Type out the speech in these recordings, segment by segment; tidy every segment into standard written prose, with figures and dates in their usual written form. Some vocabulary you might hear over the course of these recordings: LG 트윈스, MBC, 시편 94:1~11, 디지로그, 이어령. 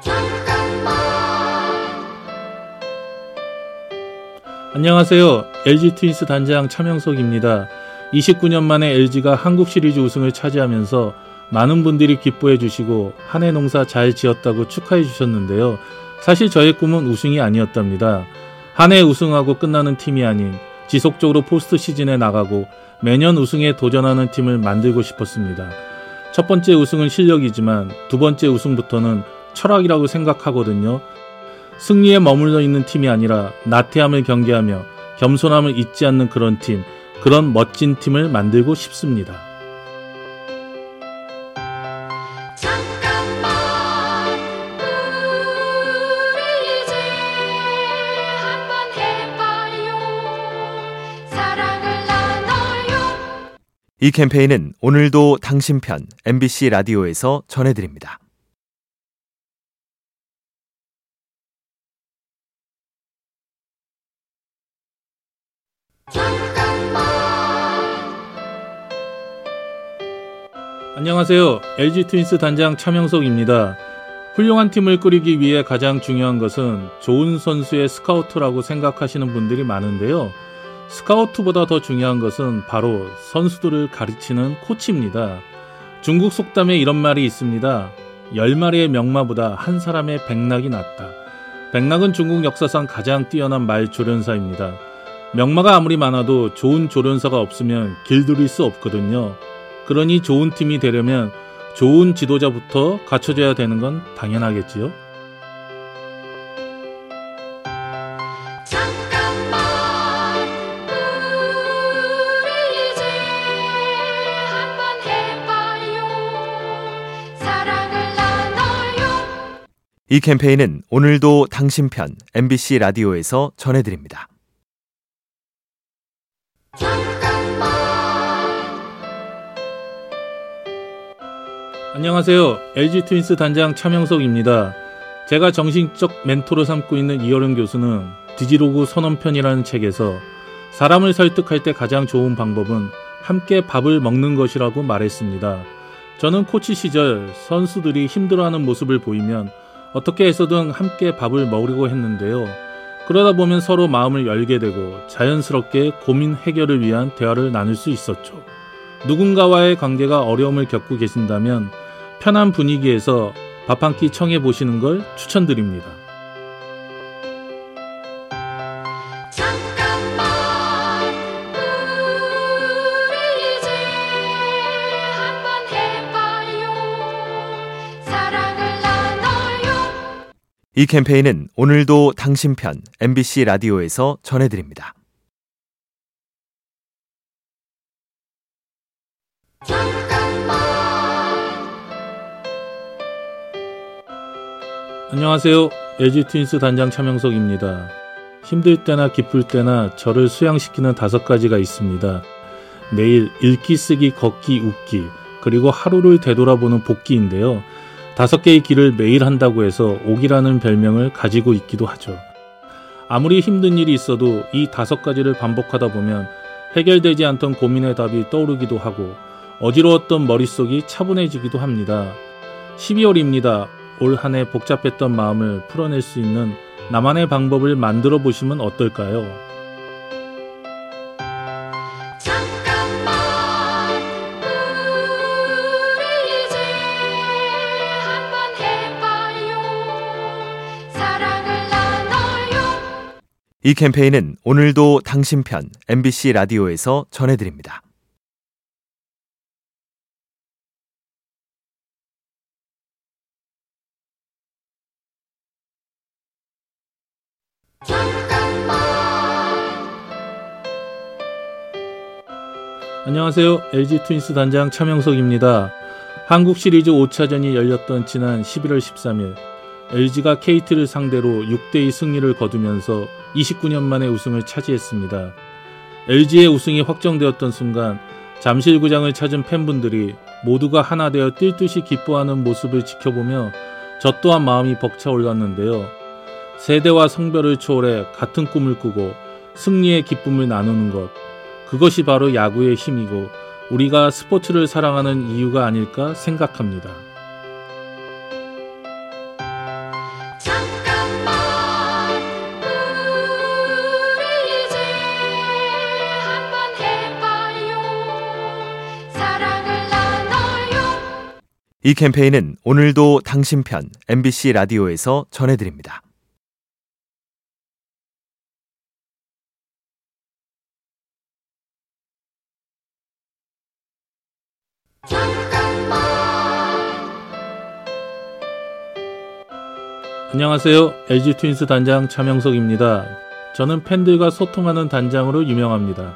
잠깐만. 안녕하세요. LG 트윈스 단장 차명석입니다. 29년 만에 LG가 한국 시리즈 우승을 차지하면서 많은 분들이 기뻐해 주시고 한 해 농사 잘 지었다고 축하해 주셨는데요. 사실 저의 꿈은 우승이 아니었답니다. 한 해 우승하고 끝나는 팀이 아닌 지속적으로 포스트 시즌에 나가고 매년 우승에 도전하는 팀을 만들고 싶었습니다. 첫 번째 우승은 실력이지만 두 번째 우승부터는 철학이라고 생각하거든요. 승리에 머물러 있는 팀이 아니라 나태함을 경계하며 겸손함을 잊지 않는 그런 팀, 그런 멋진 팀을 만들고 싶습니다. 잠깐만 우리 이제 한번 해봐요. 사랑을 나눠요. 이 캠페인은 오늘도 당신 편 MBC 라디오에서 전해드립니다. 잠깐만. 안녕하세요. LG 트윈스 단장 차명석입니다. 훌륭한 팀을 꾸리기 위해 가장 중요한 것은 좋은 선수의 스카우트라고 생각하시는 분들이 많은데요. 스카우트보다 더 중요한 것은 바로 선수들을 가르치는 코치입니다. 중국 속담에 이런 말이 있습니다. 10마리의 명마보다 한 사람의 백락이 낫다. 백락은 중국 역사상 가장 뛰어난 말 조련사입니다. 명마가 아무리 많아도 좋은 조련사가 없으면 길들일 수 없거든요. 그러니 좋은 팀이 되려면 좋은 지도자부터 갖춰줘야 되는 건 당연하겠지요. 잠깐만 우리 이제 한번 해봐요. 사랑을 나눠요. 이 캠페인은 오늘도 당신 편 MBC 라디오에서 전해드립니다. 잠깐만. 안녕하세요. LG 트윈스 단장 차명석입니다. 제가 정신적 멘토로 삼고 있는 이어령 교수는 디지로그 선언편이라는 책에서 사람을 설득할 때 가장 좋은 방법은 함께 밥을 먹는 것이라고 말했습니다. 저는 코치 시절 선수들이 힘들어하는 모습을 보이면 어떻게 해서든 함께 밥을 먹으려고 했는데요. 그러다 보면 서로 마음을 열게 되고 자연스럽게 고민 해결을 위한 대화를 나눌 수 있었죠. 누군가와의 관계가 어려움을 겪고 계신다면 편한 분위기에서 밥 한 끼 청해 보시는 걸 추천드립니다. 잠깐만 우리 이제 한번 해봐요. 사랑을 나눠요. 이 캠페인은 오늘도 당신 편 MBC 라디오에서 전해드립니다. 잠깐만. 안녕하세요. LG 트윈스 단장 차명석입니다. 힘들 때나 기쁠 때나 저를 수양시키는 5가지가 있습니다. 매일 읽기, 쓰기, 걷기, 웃기, 그리고 하루를 되돌아보는 복기인데요. 5개의 길을 매일 한다고 해서 옥이라는 별명을 가지고 있기도 하죠. 아무리 힘든 일이 있어도 이 5가지를 반복하다 보면 해결되지 않던 고민의 답이 떠오르기도 하고 어지러웠던 머릿속이 차분해지기도 합니다. 12월입니다. 올 한 해 복잡했던 마음을 풀어낼 수 있는 나만의 방법을 만들어 보시면 어떨까요? 잠깐만 우리 이제 한번 해봐요. 사랑을 나눠요. 이 캠페인은 오늘도 당신 편 MBC 라디오에서 전해드립니다. 잠깐만. 안녕하세요. LG 트윈스 단장 차명석입니다. 한국 시리즈 5차전이 열렸던 지난 11월 13일 LG가 KT를 상대로 6대2 승리를 거두면서 29년 만에 우승을 차지했습니다. LG의 우승이 확정되었던 순간 잠실구장을 찾은 팬분들이 모두가 하나 되어 뛸 듯이 기뻐하는 모습을 지켜보며 저 또한 마음이 벅차올랐는데요. 세대와 성별을 초월해 같은 꿈을 꾸고 승리의 기쁨을 나누는 것, 그것이 바로 야구의 힘이고 우리가 스포츠를 사랑하는 이유가 아닐까 생각합니다. 이 캠페인은 오늘도 당신 편 MBC 라디오에서 전해드립니다. 잠깐만. 안녕하세요. LG 트윈스 단장 차명석입니다. 저는 팬들과 소통하는 단장으로 유명합니다.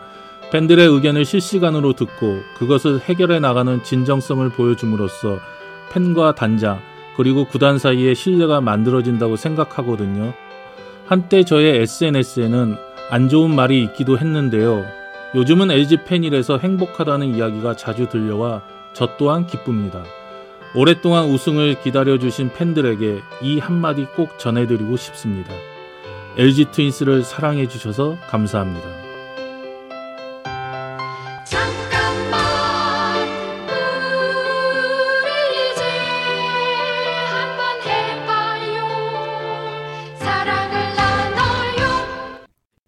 팬들의 의견을 실시간으로 듣고 그것을 해결해 나가는 진정성을 보여줌으로써 팬과 단장 그리고 구단 사이에 신뢰가 만들어진다고 생각하거든요. 한때 저의 SNS에는 안 좋은 말이 있기도 했는데요. 요즘은 LG 팬이라서 행복하다는 이야기가 자주 들려와 저 또한 기쁩니다. 오랫동안 우승을 기다려주신 팬들에게 이 한마디 꼭 전해드리고 싶습니다. LG 트윈스를 사랑해주셔서 감사합니다.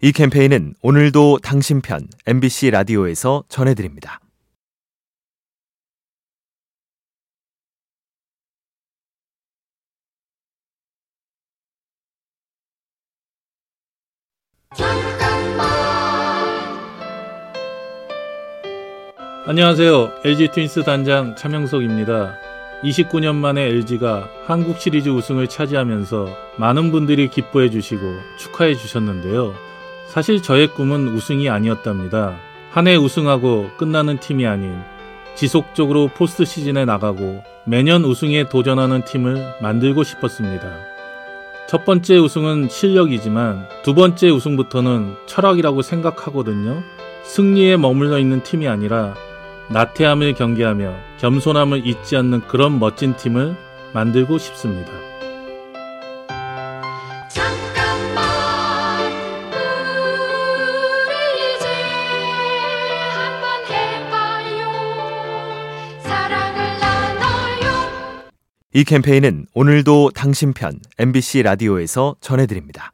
이 캠페인은 오늘도 당신 편 MBC 라디오에서 전해드립니다. 잠깐만. 안녕하세요. LG 트윈스 단장 차명석입니다. 29년 만에 LG가 한국 시리즈 우승을 차지하면서 많은 분들이 기뻐해 주시고 축하해 주셨는데요. 사실 저의 꿈은 우승이 아니었답니다. 한 해 우승하고 끝나는 팀이 아닌 지속적으로 포스트 시즌에 나가고 매년 우승에 도전하는 팀을 만들고 싶었습니다. 첫 번째 우승은 실력이지만 두 번째 우승부터는 철학이라고 생각하거든요. 승리에 머물러 있는 팀이 아니라 나태함을 경계하며 겸손함을 잊지 않는 그런 멋진 팀을 만들고 싶습니다. 이 캠페인은 오늘도 당신 편 MBC 라디오에서 전해드립니다.